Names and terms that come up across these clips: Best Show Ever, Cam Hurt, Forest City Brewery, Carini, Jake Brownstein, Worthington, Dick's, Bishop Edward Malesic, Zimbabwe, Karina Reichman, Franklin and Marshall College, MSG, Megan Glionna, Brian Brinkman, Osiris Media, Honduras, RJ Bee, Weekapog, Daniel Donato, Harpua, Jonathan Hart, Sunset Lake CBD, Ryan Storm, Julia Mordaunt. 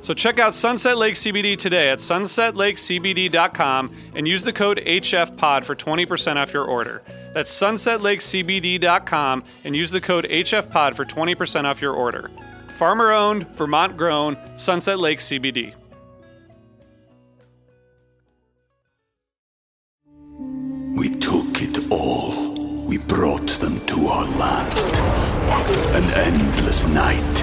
So check out Sunset Lake CBD today at sunsetlakecbd.com and use the code HFPOD for 20% off your order. That's sunsetlakecbd.com and use the code HFPOD for 20% off your order. Farmer-owned, Vermont-grown, Sunset Lake CBD. We took it all. We brought them to our land. An endless night,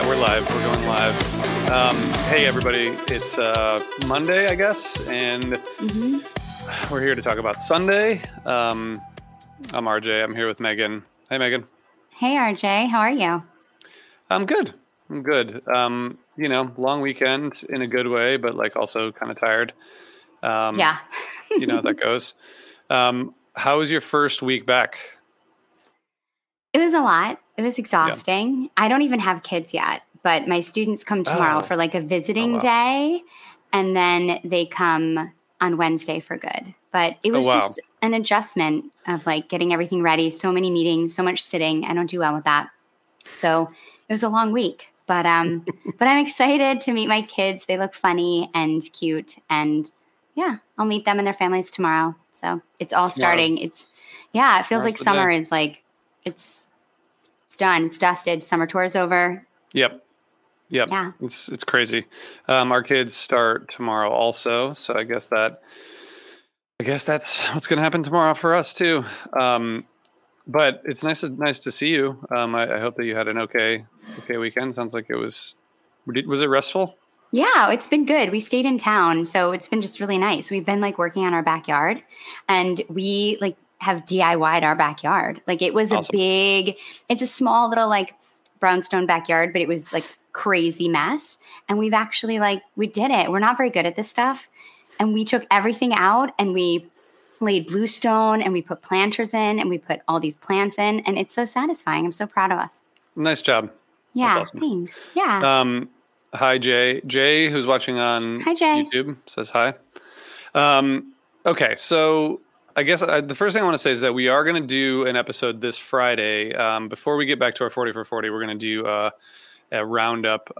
We're going live. Hey everybody, it's Monday, I guess, and We're here to talk about Sunday. I'm RJ. I'm here with Megan. Hey Megan. Hey, RJ. how are you? I'm good. Long weekend in a good way, but like also kind of tired. Yeah. You know how that goes. How was your first week back? It was a lot. It was exhausting. Yeah. I don't even have kids yet, but my students come tomorrow for like a visiting day, and then they come on Wednesday for good. But it was just an adjustment of like getting everything ready. So many meetings, so much sitting. I don't do well with that. So it was a long week, but but I'm excited to meet my kids. They look funny and cute, and yeah, I'll meet them and their families tomorrow. So it's all starting. It feels like summer is like, it's done. It's dusted. Summer tour is over. Yep. Yeah. It's crazy. Our kids start tomorrow also. So I guess that's what's going to happen tomorrow for us too. But it's nice to see you. I hope that you had an okay weekend. Sounds like it was it restful? Yeah, it's been good. We stayed in town, so it's been just really nice. We've been like working on our backyard, and we like have DIY'd our backyard. Like it was awesome. It's a small little like brownstone backyard, but it was like crazy mess. And we've actually like, we did it. We're not very good at this stuff. And we took everything out, and we laid bluestone, and we put planters in, and we put all these plants in, and it's so satisfying. I'm so proud of us. Nice job. Yeah, that's awesome. Thanks. Yeah. Hi, Jay. Jay, who's watching on YouTube, says hi. Okay, so I guess the first thing I want to say is that we are going to do an episode this Friday. Before we get back to our 40 for 40, we're going to do a roundup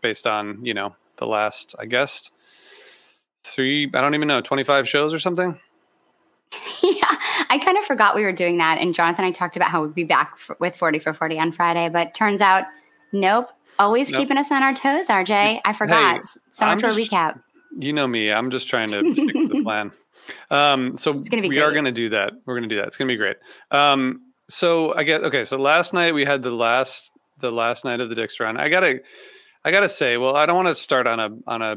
based on, the last, I guess, 25 shows or something. Yeah, I kind of forgot we were doing that, and Jonathan and I talked about how we'd be back with 40 for 40 on Friday, but turns out, nope, always keeping us on our toes, RJ. I forgot. So much for a recap. You know me, I'm just trying to stick to the plan. So we are going to do that. We're going to do that. It's going to be great. So I guess, okay, so last night we had the last night of the Dick's run. I gotta say, well, I don't want to start on a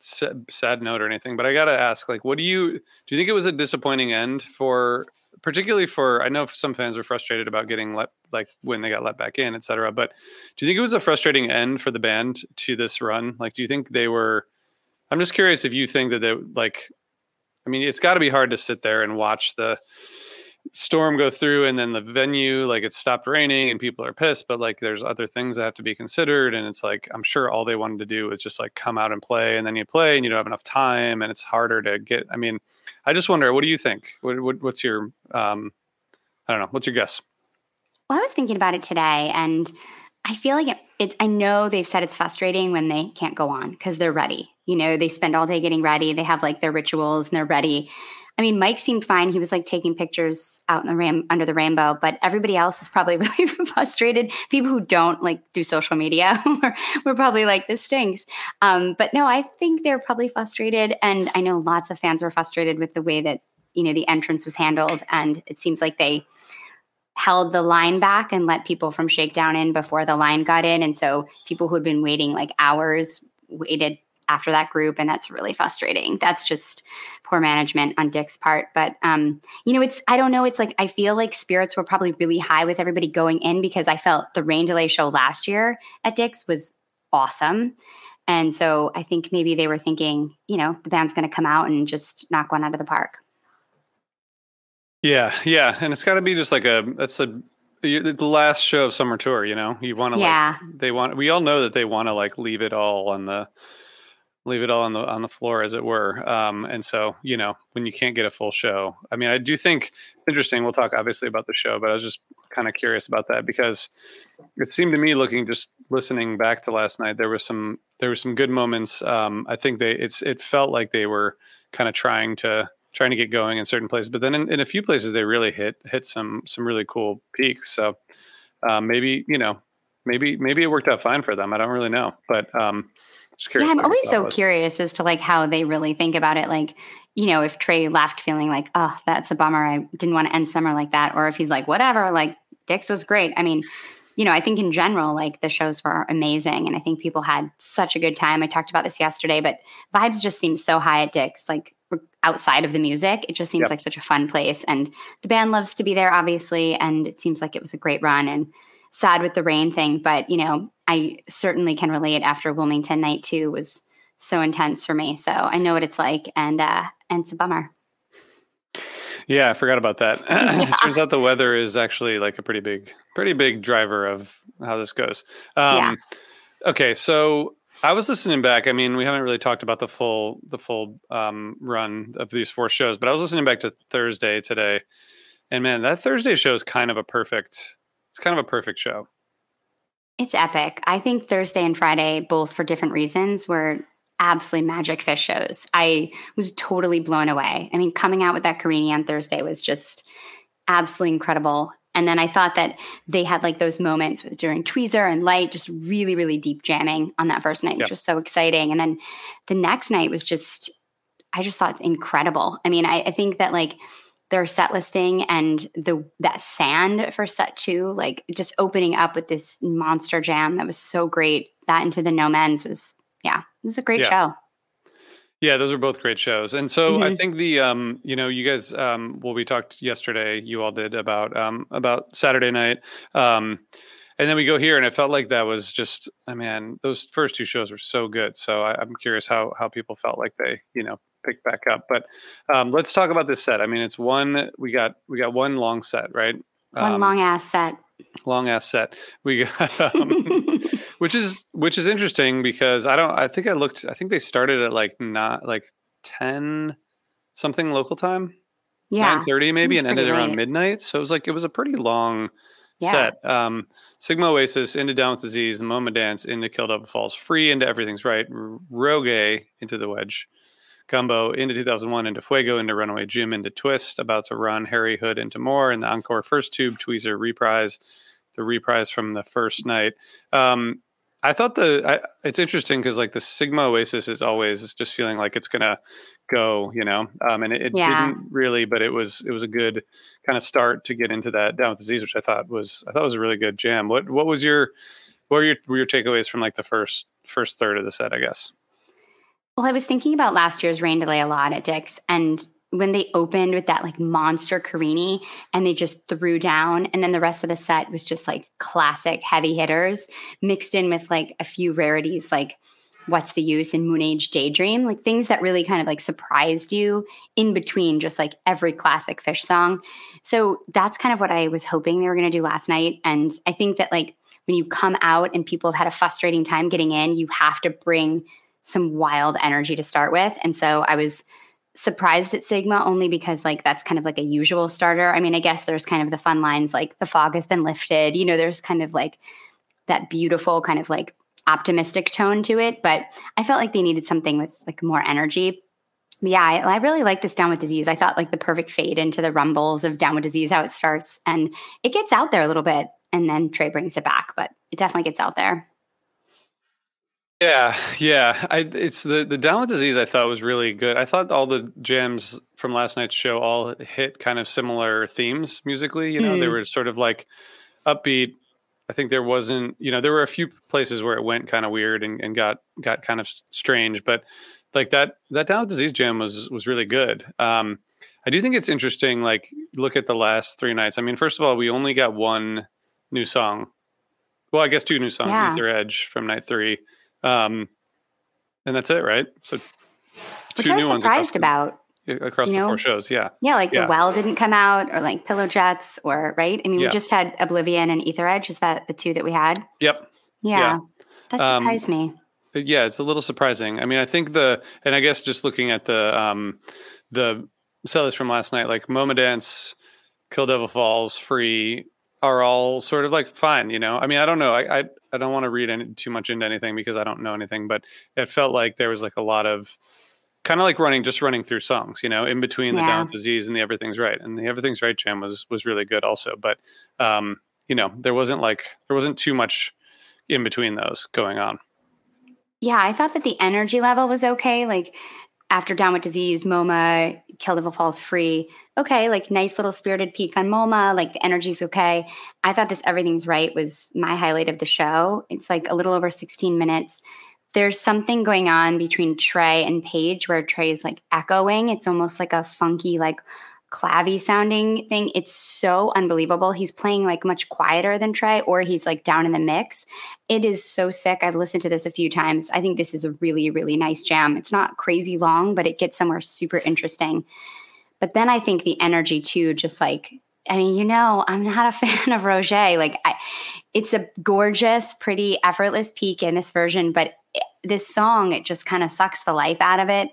sad note or anything, but I gotta ask, like, what do you think it was a disappointing end for, particularly for, I know some fans were frustrated about getting when they got let back in, etc. But do you think it was a frustrating end for the band to this run? Like, do you think they were, I'm just curious if you think that they, like, I mean, it's got to be hard to sit there and watch the storm go through and then the venue, like, it stopped raining and people are pissed, but like there's other things that have to be considered. And it's like, I'm sure all they wanted to do was just like come out and play, and then you play and you don't have enough time and it's harder to get. I mean, I just wonder, what do you think? What's your, I don't know, what's your guess? Well, I was thinking about it today, and I feel like it's, I know they've said it's frustrating when they can't go on because they're ready. You know, they spend all day getting ready. They have like their rituals and they're ready. I mean, Mike seemed fine. He was like taking pictures out in the under the rainbow, but everybody else is probably really frustrated. People who don't like do social media were probably like, this stinks. But no, I think they're probably frustrated. And I know lots of fans were frustrated with the way that, you know, the entrance was handled. And it seems like they held the line back and let people from Shakedown in before the line got in. And so people who had been waiting like hours waited after that group, and that's really frustrating. That's just poor management on Dick's part. But, you know, it's, I don't know. It's like, I feel like spirits were probably really high with everybody going in, because I felt the rain delay show last year at Dick's was awesome. And so I think maybe they were thinking, you know, the band's going to come out and just knock one out of the park. Yeah. Yeah. And it's gotta be just like the last show of summer tour, you know, you want to, like, we all know that they want to like leave it all on the floor, as it were. And so, you know, when you can't get a full show, I mean, I do think interesting, we'll talk obviously about the show, but I was just kind of curious about that, because it seemed to me listening back to last night, there were some good moments. I think it felt like they were kind of trying to get going in certain places, but then in a few places they really hit some really cool peaks. So maybe, you know, maybe it worked out fine for them. I don't really know, but yeah, I'm always so curious as to like how they really think about it. Like, you know, if Trey left feeling like, oh, that's a bummer, I didn't want to end summer like that, or if he's like, whatever, like Dick's was great. I mean, you know, I think in general, like the shows were amazing, and I think people had such a good time. I talked about this yesterday, but vibes just seem so high at Dick's, like outside of the music. It just seems like such a fun place, and the band loves to be there, obviously, and it seems like it was a great run. And sad with the rain thing, but you know, I certainly can relate after Wilmington. Night 2 was so intense for me. So I know what it's like, and it's a bummer. Yeah, I forgot about that. It turns out the weather is actually like a pretty big driver of how this goes. Okay, so I was listening back. I mean, we haven't really talked about the full run of these 4 shows, but I was listening back to Thursday today, and man, that Thursday show is kind of a perfect show. It's epic. I think Thursday and Friday, both for different reasons, were absolutely magic fish shows. I was totally blown away. I mean, coming out with that Carini on Thursday was just absolutely incredible. And then I thought that they had like those moments during Tweezer and Light, just really, really deep jamming on that first night, which was so exciting. And then the next night was I just thought it's incredible. I mean, I think that like their set listing and that sand for set 2, like just opening up with this monster jam that was so great. That into the No Men's was, it was a great show. Yeah, those are both great shows. And so I think the, you know, you guys, we talked yesterday, you all did about Saturday night. And then we go here, and it felt like that was just, I mean, those first 2 shows were so good. So I'm curious how people felt like they, you know, picked back up. But let's talk about this set. I mean, it's we got one long set, right? One long ass set. We got, which is interesting, because I think they started at like not like 10 something local time, 9:30 maybe, and ended around midnight. So it was a pretty long set. Sigma Oasis into Down with Disease, the MoMA Dance into Kill Devil Falls, Free into Everything's Right, Rogue into The Wedge, Gumbo into 2001, into Fuego, into Runaway Jim, into Twist, About to Run, Harry Hood into More, and the encore first tube, Tweezer reprise, the reprise from the first night. I thought it's interesting because like the Sigma Oasis is always just feeling like it's gonna go, you know, and it didn't really, but it was a good kind of start to get into that Down with Disease, which I thought was a really good jam. What were your takeaways from like the first third of the set, I guess? Well, I was thinking about last year's rain delay a lot at Dick's, and when they opened with that like monster Carini and they just threw down, and then the rest of the set was just like classic heavy hitters mixed in with like a few rarities, like What's the Use and Moon Age Daydream, like things that really kind of like surprised you in between just like every classic Fish song. So that's kind of what I was hoping they were going to do last night. And I think that like when you come out and people have had a frustrating time getting in, you have to bring some wild energy to start with. And so I was surprised at Sigma only because like that's kind of like a usual starter. I mean, I guess there's kind of the fun lines like the fog has been lifted, you know, there's kind of like that beautiful kind of like optimistic tone to it, but I felt like they needed something with like more energy. But yeah, I really like this Down With Disease. I thought like the perfect fade into the rumbles of Down With Disease, how it starts and it gets out there a little bit and then Trey brings it back, but it definitely gets out there. Yeah. It's the Down With Disease I thought was really good. I thought all the jams from last night's show all hit kind of similar themes musically. You know, they were sort of like upbeat. I think there wasn't, you know, there were a few places where it went kind of weird and got kind of strange, but like that Down With Disease jam was really good. I do think it's interesting, like look at the last three nights. I mean, first of all, we only got one new song. Well, I guess two new songs, Ether Edge from night three. And that's it, right? So two new ones across the four shows. The Well didn't come out, or like Pillow Jets, or right. I mean, we just had Oblivion and Ether Edge. Is that the two that we had? Yep. Yeah. That surprised me. Yeah. It's a little surprising. I mean, I think and I guess just looking at the sellers from last night, like MoMA Dance, Kill Devil Falls, Free are all sort of like fine. You know, I mean, I don't know. I don't want to read too much into anything because I don't know anything, but it felt like there was like a lot of kind of like running through songs, you know, in between the Down With Disease and the Everything's Right. And the Everything's Right jam was really good also. But, you know, there wasn't too much in between those going on. Yeah. I thought that the energy level was okay. Like after Down With Disease, MoMA, Kill Devil Falls, Free. Okay. Like nice little spirited peak on MoMA. Like the energy's okay. I thought this Everything's Right was my highlight of the show. It's like a little over 16 minutes. There's something going on between Trey and Paige where Trey is like echoing. It's almost like a funky, like clavy sounding thing. It's so unbelievable. He's playing like much quieter than Trey, or he's like down in the mix. It is so sick. I've listened to this a few times. I think this is a really, really nice jam. It's not crazy long, but it gets somewhere super interesting. But then I think the energy too, just like, I mean, you know, I'm not a fan of Roger. Like it's a gorgeous, pretty, effortless peak in this version, but this song, it just kind of sucks the life out of it,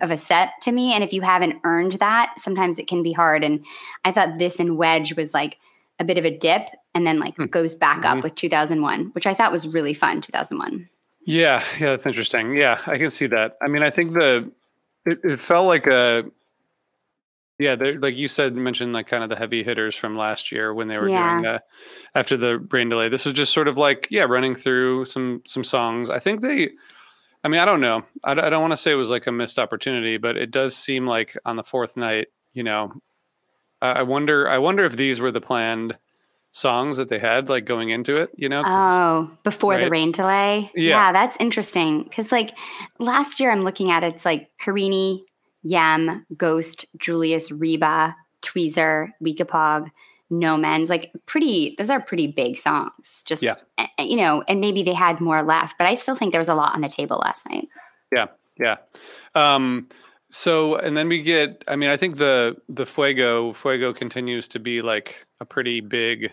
of a set to me. And if you haven't earned that, sometimes it can be hard. And I thought this and Wedge was like a bit of a dip and then like goes back up with 2001, which I thought was really fun, 2001. Yeah. Yeah. That's interesting. Yeah. I can see that. I mean, I think it felt like like you said, mentioned like kind of the heavy hitters from last year when they were doing after the brain delay. This was just sort of like, running through some songs. I think I don't know. I don't want to say it was like a missed opportunity, but it does seem like on the fourth night, you know, I wonder if these were the planned songs that they had like going into it, you know? Before the rain delay. Yeah, that's interesting. Because like last year I'm looking at it, it's like Carini, Yem, Ghost, Julius, Reba, Tweezer, Weekapog, No Men's, like those are pretty big songs, just, you know, and maybe they had more left, but I still think there was a lot on the table last night. Yeah. Yeah. So, and then we get, I mean, I think the Fuego continues to be like a pretty big,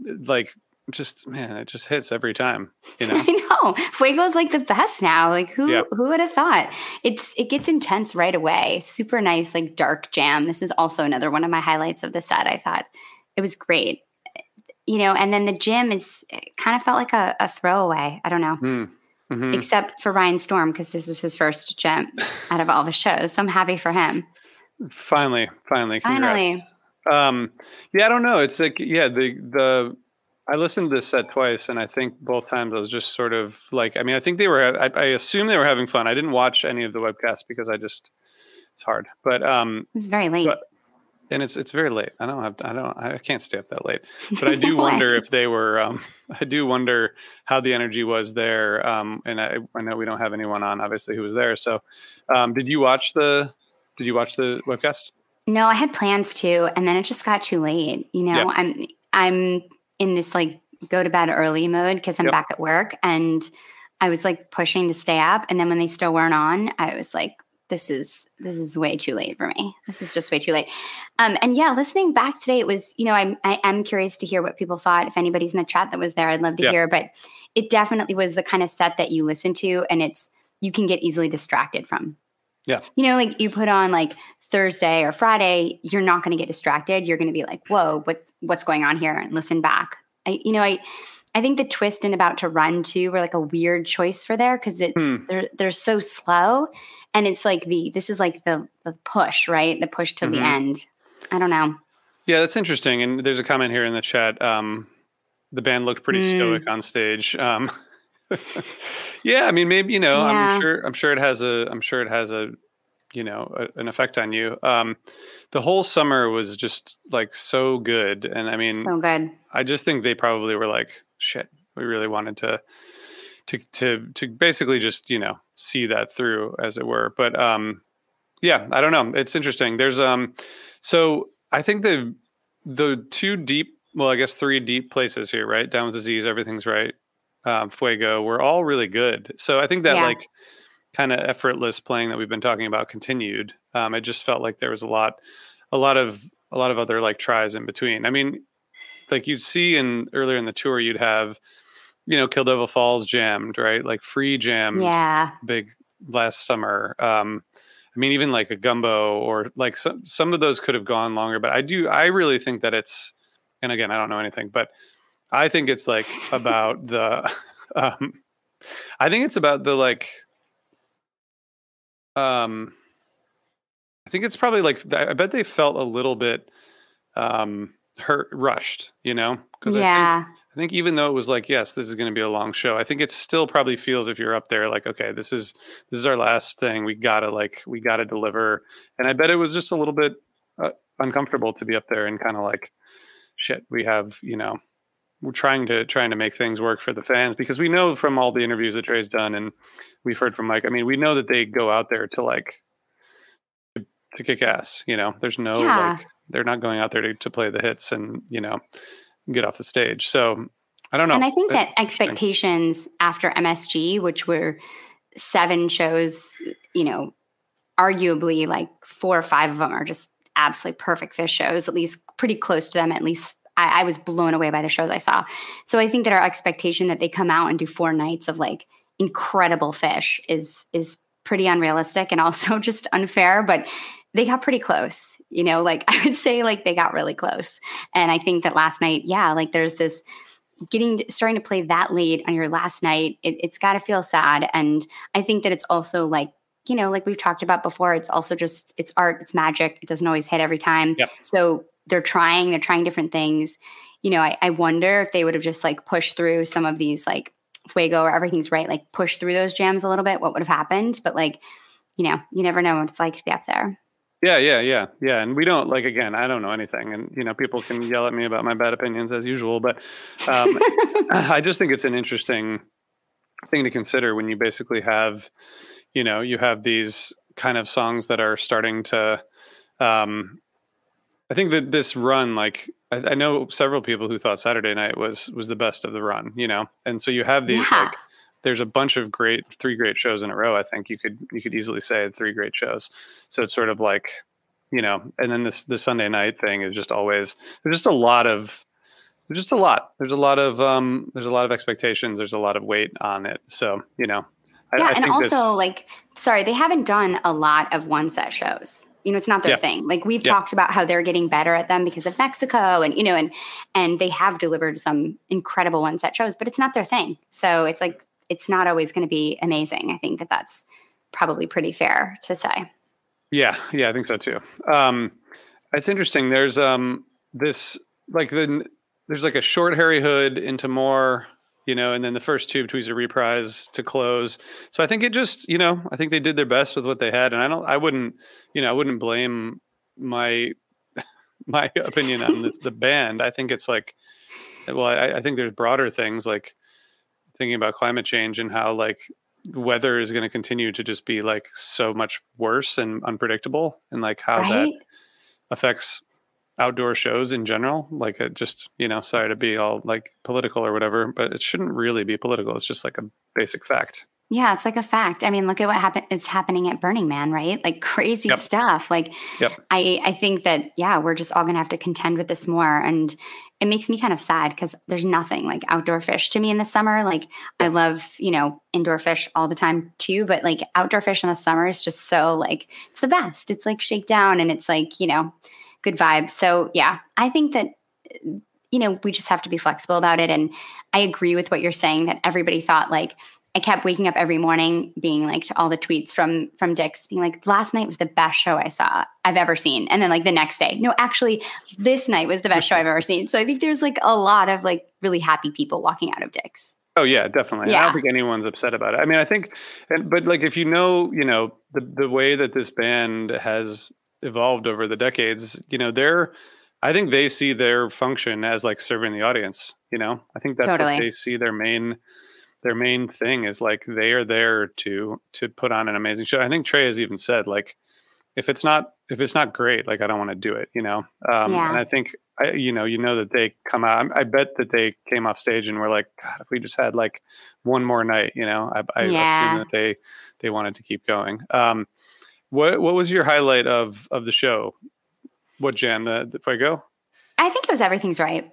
like, just, man, it just hits every time, you know? I know. Fuego's like the best now. Like who would have thought? It gets intense right away. Super nice, like dark jam. This is also another one of my highlights of the set. I thought it was great, you know, and then the gym kind of felt like a throwaway. I don't know. Except for Ryan Storm, because this was his first gym out of all the shows. So I'm happy for him. Finally. Congrats. I don't know. It's like, I listened to this set twice, and I think both times I was just sort of like, I mean, I think I assume they were having fun. I didn't watch any of the webcasts because it's hard, but it's very late, and it's very late. I can't stay up that late, but I do wonder if they were, I do wonder how the energy was there. And I know we don't have anyone on obviously who was there. So did you watch the webcast? No, I had plans to, and then it just got too late. You know, I'm in this like go to bed early mode because I'm back at work and I was like pushing to stay up. And then when they still weren't on, I was like, this is way too late for me. This is just way too late. And yeah, listening back today, it was, you know, I am curious to hear what people thought. If anybody's in the chat that was there, I'd love to hear, but it definitely was the kind of set that you listen to and it's, you can get easily distracted from. Yeah. You know, like you put on like Thursday or Friday, you're not going to get distracted. You're going to be like, whoa, what's going on here? And listen back. I think the twist in About to Run 2 were like a weird choice for there because it's they're so slow and it's like this is like the push, right? The push to the end. I don't know. Yeah, that's interesting. And there's a comment here in the chat. The band looked pretty stoic on stage. Yeah, I mean, maybe I'm sure it has an effect on you. The whole summer was just like so good, and I mean, so good. I just think they probably were like, shit, we really wanted to basically just, you know, see that through, as it were. But yeah, I don't know. It's interesting. There's so I think the two deep, well, I guess three deep places here, right? Down with Disease, Everything's Right, Fuego, were all really good. So I think that like kind of effortless playing that we've been talking about continued. It just felt like there was a lot of other like tries in between. I mean, like you'd see earlier in the tour, you'd have, you know, Kill Devil Falls jammed, right? Like Free jammed, big last summer. I mean, even like a Gumbo or like some of those could have gone longer, but I really think that it's, and again, I don't know anything, but I think it's like about I think it's probably like, I bet they felt a little bit rushed, you know? Because I think even though it was like, yes, this is going to be a long show, I think it still probably feels, if you're up there, like, okay, this is our last thing. We gotta deliver. And I bet it was just a little bit uncomfortable to be up there and kind of like, shit, we have, you know, we're trying to make things work for the fans, because we know from all the interviews that Trey's done and we've heard from Mike, I mean, we know that they go out there to like to kick ass, you know. There's no like, they're not going out there to play the hits and, you know, get off the stage. So I don't know. And I think that expectations after MSG, which were 7 shows, you know, arguably like 4 or 5 of them are just absolutely perfect fish shows, at least pretty close to them, at least I was blown away by the shows I saw. So I think that our expectation that they come out and do 4 nights of like incredible fish is pretty unrealistic and also just unfair, but they got pretty close, you know, like I would say like they got really close. And I think that last night, like there's this starting to play that late on your last night. It's got to feel sad. And I think that it's also like, you know, like we've talked about before, it's also just, it's art, it's magic. It doesn't always hit every time. Yep. So they're trying different things. You know, I wonder if they would have just like pushed through some of these like Fuego or Everything's Right, like push through those jams a little bit, what would have happened? But like, you know, you never know what it's like to be up there. Yeah. And we don't, like, again, I don't know anything. And, you know, people can yell at me about my bad opinions as usual, but I just think it's an interesting thing to consider when you basically have, you know, you have these kind of songs that are starting to, I think that this run, like I know several people who thought Saturday night was the best of the run, you know? And so you have these, like, there's a bunch of three great shows in a row. I think you could easily say 3 great shows. So it's sort of like, you know, and then the Sunday night thing is just always, there's a lot of expectations. There's a lot of weight on it. So, you know, I think also they haven't done a lot of one set shows. You know, it's not their thing. Like we've talked about how they're getting better at them because of Mexico and, you know, and they have delivered some incredible one set shows, but it's not their thing. So it's like, it's not always going to be amazing. I think that that's probably pretty fair to say. Yeah. Yeah. I think so too. It's interesting. There's, there's like a short Harry Hood into more, you know, and then the first two Tweezer reprise to close. So I think it just, you know, I think they did their best with what they had. And I wouldn't blame my opinion on the band. I think it's like, well, I think there's broader things like thinking about climate change and how like weather is going to continue to just be like so much worse and unpredictable and like how that affects outdoor shows in general. Like, it just, you know, sorry to be all like political or whatever, but it shouldn't really be political. It's just like a basic fact. Yeah, it's like a fact. I mean, look at what happened. It's happening at Burning Man, right? Like crazy stuff. Like, I think that, yeah, we're just all going to have to contend with this more. And it makes me kind of sad because there's nothing like outdoor fish to me in the summer. Like I love, you know, indoor fish all the time too, but like outdoor fish in the summer is just so like, it's the best. It's like shake down and it's like, you know, good vibes. So yeah, I think that, you know, we just have to be flexible about it. And I agree with what you're saying that everybody thought like, I kept waking up every morning being like to all the tweets from Dick's being like, last night was the best show I've ever seen. And then like the next day, no, actually this night was the best show I've ever seen. So I think there's like a lot of like really happy people walking out of Dick's. Oh yeah, definitely. Yeah. I don't think anyone's upset about it. I mean, I think, but like, if you know, the way that this band has evolved over the decades, you know, I think they see their function as like serving the audience, you know, I think that's what they see their main thing is like, they are there to put on an amazing show. I think Trey has even said, like, if it's not great, like, I don't want to do it, you know? And I think, you know, that they come out, I bet that they came off stage and were like, God, if we just had like one more night, you know, I assume that they wanted to keep going. What was your highlight of the show? What jam? If I go? I think it was Everything's Right.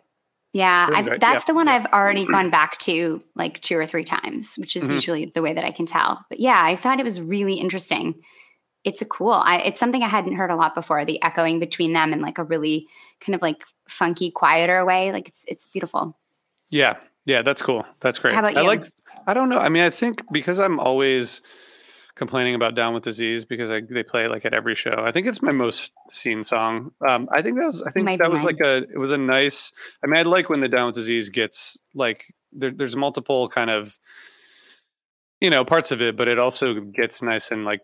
Yeah, that's the one I've already gone back to like 2 or 3 times, which is usually the way that I can tell. But yeah, I thought it was really interesting. It's it's something I hadn't heard a lot before, the echoing between them in like a really kind of like funky, quieter way. Like it's beautiful. Yeah, that's cool. That's great. How about you? I don't know. I mean, I think because I'm always complaining about Down with Disease because they play like at every show. I think it's my most seen song. It was a nice, I mean, I like when the Down with Disease gets like, there's multiple kind of, you know, parts of it, but it also gets nice and like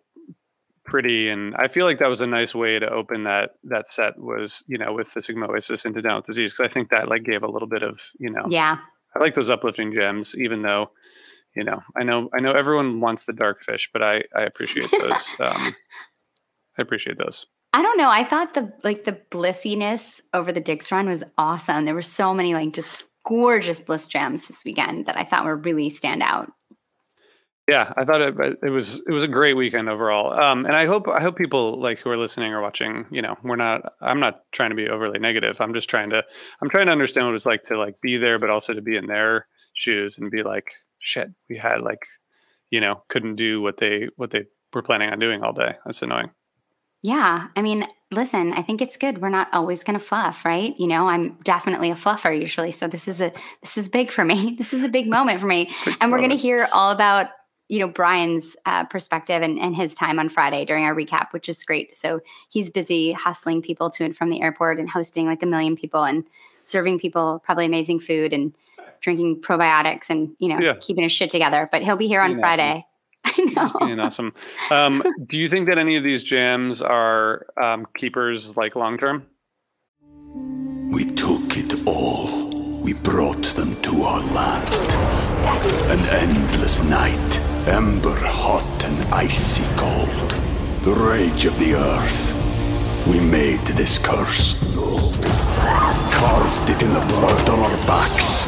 pretty. And I feel like that was a nice way to open that set was, you know, with the Sigma Oasis into Down with Disease. Cause I think that like gave a little bit of, you know, I like those uplifting gems, even though, you know, I know everyone wants the dark fish, but I appreciate those. I appreciate those. I don't know. I thought the blissiness over the Dick's run was awesome. There were so many like just gorgeous bliss jams this weekend that I thought were really stand out. Yeah, I thought it was a great weekend overall. And I hope people like who are listening or watching, you know, I'm not trying to be overly negative. I'm just trying to understand what it was like to like be there, but also to be in their shoes and be like, shit, we had like, you know, couldn't do what they were planning on doing all day. That's annoying. Yeah. I mean, listen, I think it's good. We're not always going to fluff, right? You know, I'm definitely a fluffer usually. So this is big for me. This is a big moment for me. And we're going to hear all about, you know, Brian's perspective and his time on Friday during our recap, which is great. So he's busy hustling people to and from the airport and hosting like 1 million people and serving people probably amazing food and drinking probiotics and, you know, keeping his shit together, but he'll be here on Friday. Awesome. I know. Being awesome. Do you think that any of these jams are keepers like long-term? We took it all. We brought them to our land. An endless night, ember hot and icy cold. The rage of the earth. We made this curse. Carved it in the blood on our backs.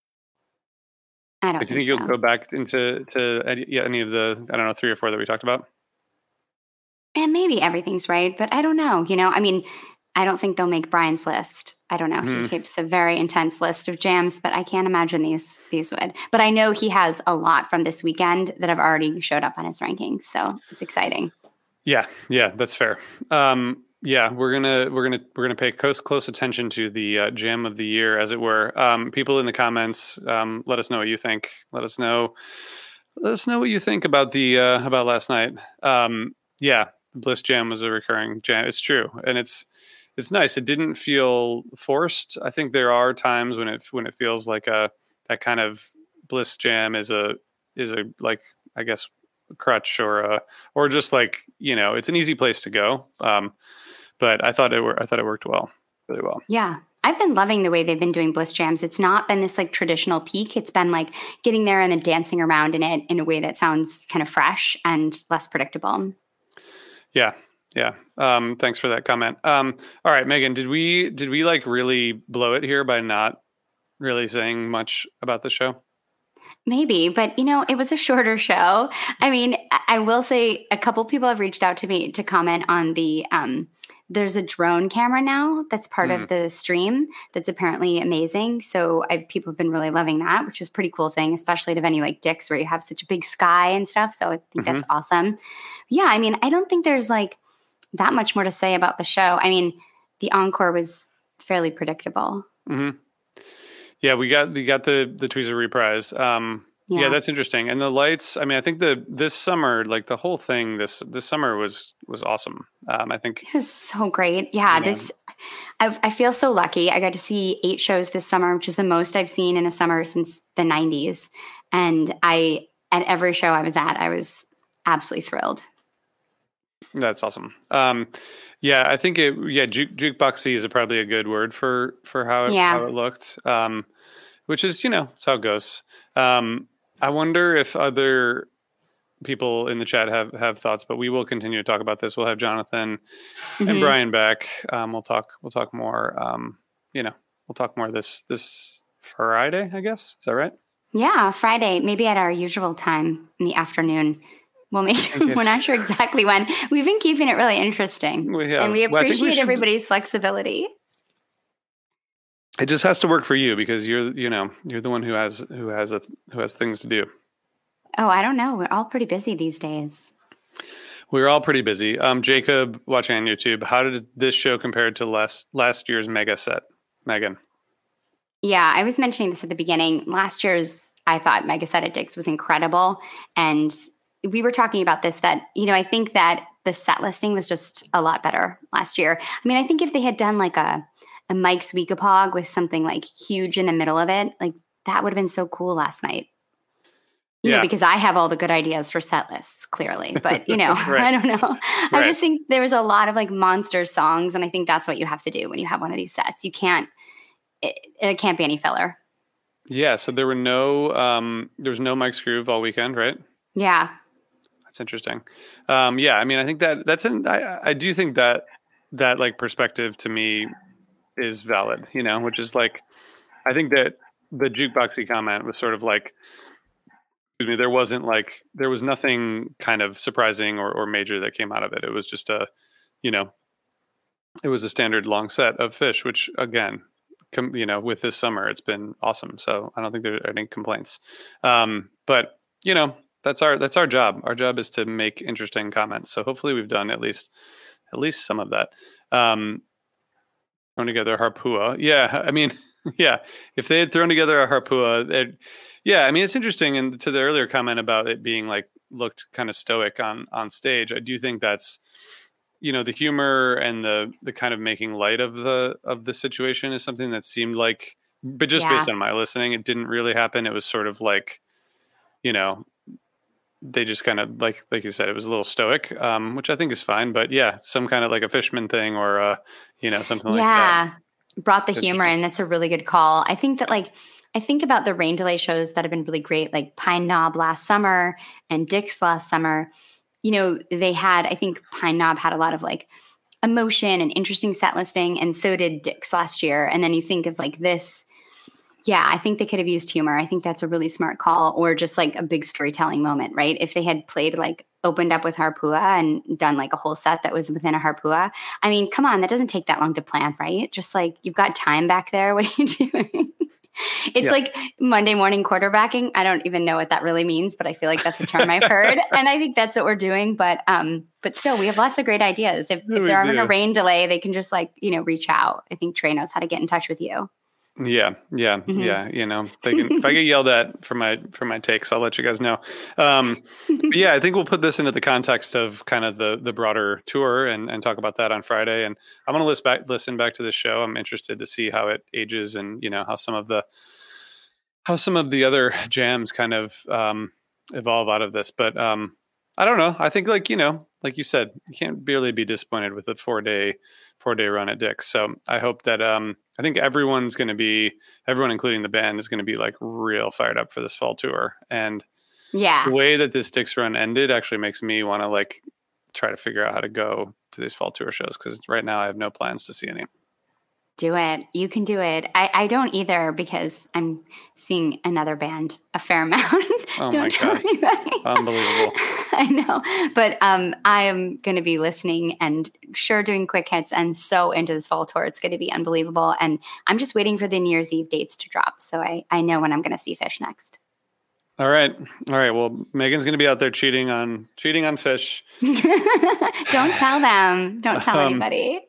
I don't think you'll go back into any of the, I don't know, 3 or 4 that we talked about? And maybe Everything's Right, but I don't know. You know, I mean, I don't think they'll make Brian's list. I don't know. He keeps a very intense list of jams, but I can't imagine these would. But I know he has a lot from this weekend that have already showed up on his rankings, so it's exciting. Yeah, that's fair. Yeah, we're gonna pay close attention to the gem of the year, as it were. People in the comments, let us know what you think. Let us know what you think about the about last night. Yeah, Bliss Jam was a recurring jam. It's true, and it's nice. It didn't feel forced. I think there are times when it feels like that kind of Bliss Jam is a like, I guess, crutch or just like, you know, it's an easy place to go. But I thought it worked really well. Yeah. I've been loving the way they've been doing Bliss Jams. It's not been this like traditional peak. It's been like getting there and then dancing around in it in a way that sounds kind of fresh and less predictable. Yeah. Yeah. Thanks for that comment. All right, Megan, did we like really blow it here by not really saying much about the show? Maybe, but you know, it was a shorter show. I mean, I will say a couple people have reached out to me to comment on the, there's a drone camera now that's part of the stream that's apparently amazing. So people have been really loving that, which is a pretty cool thing, especially at a venue like Dick's where you have such a big sky and stuff. So I think that's awesome. Yeah, I mean, I don't think there's like that much more to say about the show. I mean, the encore was fairly predictable. Mm-hmm. Yeah, we got the Tweezer reprise. Yeah, that's interesting. And the lights. I mean, I think this summer, like the whole thing, this summer was awesome. I think it was so great. Yeah, I feel so lucky. I got to see 8 shows this summer, which is the most I've seen in a summer since the '90s. And at every show I was at, I was absolutely thrilled. That's awesome. Yeah, I think it. Yeah, jukeboxy is probably a good word for how it looked, which is, you know, it's how it goes. I wonder if other people in the chat have thoughts, but we will continue to talk about this. We'll have Jonathan and Brian back. We'll talk more. You know, we'll talk more this Friday, I guess. Is that right? Yeah, Friday, maybe at our usual time in the afternoon. We'll make sure. We're not sure exactly when. We've been keeping it really interesting. And we appreciate everybody's flexibility. It just has to work for you because you're the one who has things to do. Oh, I don't know. We're all pretty busy these days. We're all pretty busy. Jacob, watching on YouTube, how did this show compare to last year's mega set, Megan? Yeah, I was mentioning this at the beginning. Last year's, I thought, mega set at Dick's was incredible, and we were talking about this, that, you know, I think that the set listing was just a lot better last year. I mean, I think if they had done like a Mike's Weekapog with something like huge in the middle of it, like that would have been so cool last night. You know, because I have all the good ideas for set lists, clearly. But, you know, right. I don't know. Right. I just think there was a lot of like monster songs. And I think that's what you have to do when you have one of these sets. You can't, it can't be any filler. Yeah. So there were there was no Mike's Groove all weekend, right? Yeah. It's interesting. Yeah, I mean, I think I do think that like perspective to me is valid, you know, which is like, I think that the jukeboxy comment was sort of like, excuse me, there was nothing kind of surprising or major that came out of it. It was just it was a standard long set of Fish, which again, with this summer, it's been awesome. So I don't think there are any complaints. But you know, that's our job. Our job is to make interesting comments. So hopefully we've done at least some of that. Thrown together a Harpua. Yeah. I mean, yeah. If they had thrown together a Harpua, yeah. I mean, it's interesting. And to the earlier comment about it being like, looked kind of stoic on stage. I do think that's, you know, the humor and the kind of making light of the situation is something that seemed like, but just based on my listening, it didn't really happen. It was sort of like, you know, they just kind of like you said, it was a little stoic, which I think is fine. But yeah, some kind of like a Fishman thing or, something like that. Yeah, brought the humor in. That's a really good call. I think that I think about the rain delay shows that have been really great, like Pine Knob last summer and Dick's last summer. You know, I think Pine Knob had a lot of like emotion and interesting set listing, and so did Dick's last year. And then you think of like this. Yeah, I think they could have used humor. I think that's a really smart call, or just like a big storytelling moment, right? If they had opened up with Harpua and done like a whole set that was within a Harpua. I mean, come on, that doesn't take that long to plan, right? Just like, you've got time back there. What are you doing? It's like Monday morning quarterbacking. I don't even know what that really means, but I feel like that's a term I've heard. And I think that's what we're doing. But still, we have lots of great ideas. If they're having a rain delay, they can just reach out. I think Trey knows how to get in touch with you. Yeah. You know, they can, if I get yelled at for my takes, I'll let you guys know. I think we'll put this into the context of kind of the broader tour and talk about that on Friday. And I'm going to listen back to the show. I'm interested to see how it ages and, you know, how some of the other jams kind of evolve out of this. But I don't know. I think like you said, you can't barely be disappointed with a four-day run at Dick's. So I hope that I think everyone, including the band, is going to be like real fired up for this fall tour. And the way that this Dick's run ended actually makes me want to like try to figure out how to go to these fall tour shows, because right now I have no plans to see any. Do it. You can do it. I don't either, because I'm seeing another band a fair amount. Oh my God. Anybody. Unbelievable. I know. But I am going to be listening and sure doing quick hits and so into this fall tour. It's going to be unbelievable. And I'm just waiting for the New Year's Eve dates to drop. So I know when I'm going to see Fish next. All right. Well, Megan's going to be out there cheating on Fish. Don't tell them. Don't tell anybody.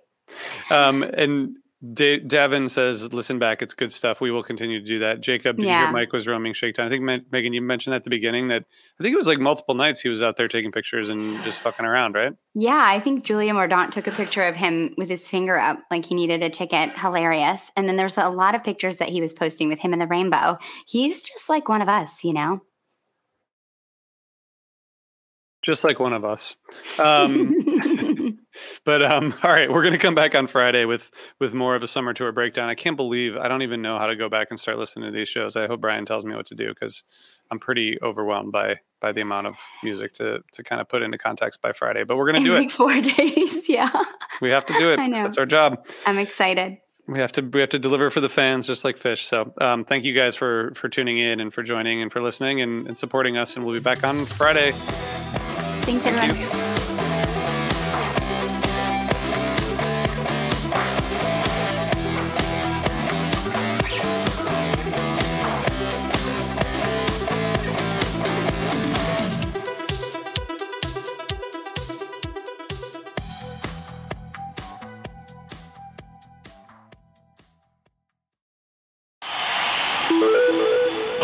And Davin says, listen back. It's good stuff. We will continue to do that. Jacob, did you hear Mike was roaming Shakedown? I think, Megan, you mentioned at the beginning that I think it was like multiple nights he was out there taking pictures and just fucking around, right? Yeah, I think Julia Mordaunt took a picture of him with his finger up, like he needed a ticket. Hilarious. And then there's a lot of pictures that he was posting with him in the rainbow. He's just like one of us, you know? Just like one of us. But all right, we're going to come back on Friday with more of a summer tour breakdown. I can't believe I don't even know how to go back and start listening to these shows. I hope Brian tells me what to do, because I'm pretty overwhelmed by the amount of music to kind of put into context by Friday. But we're going to do it. 4 days, yeah. We have to do it. I know. That's our job. I'm excited. We have to deliver for the fans, just like Fish. So thank you guys for tuning in and for joining and for listening and supporting us. And we'll be back on Friday. Thanks, everyone. Thank you.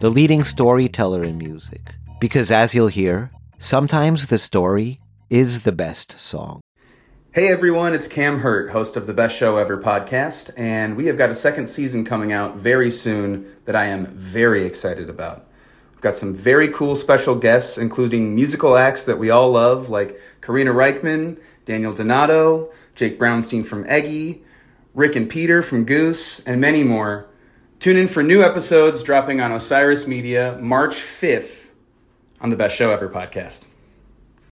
the leading storyteller in music, because as you'll hear, sometimes the story is the best song. Hey everyone, it's Cam Hurt, host of the Best Show Ever podcast, and we have got a second season coming out very soon that I am very excited about. We've got some very cool special guests, including musical acts that we all love, like Karina Reichman, Daniel Donato, Jake Brownstein from Eggy, Rick and Peter from Goose, and many more. Tune in for new episodes dropping on Osiris Media March 5th on the Best Show Ever podcast.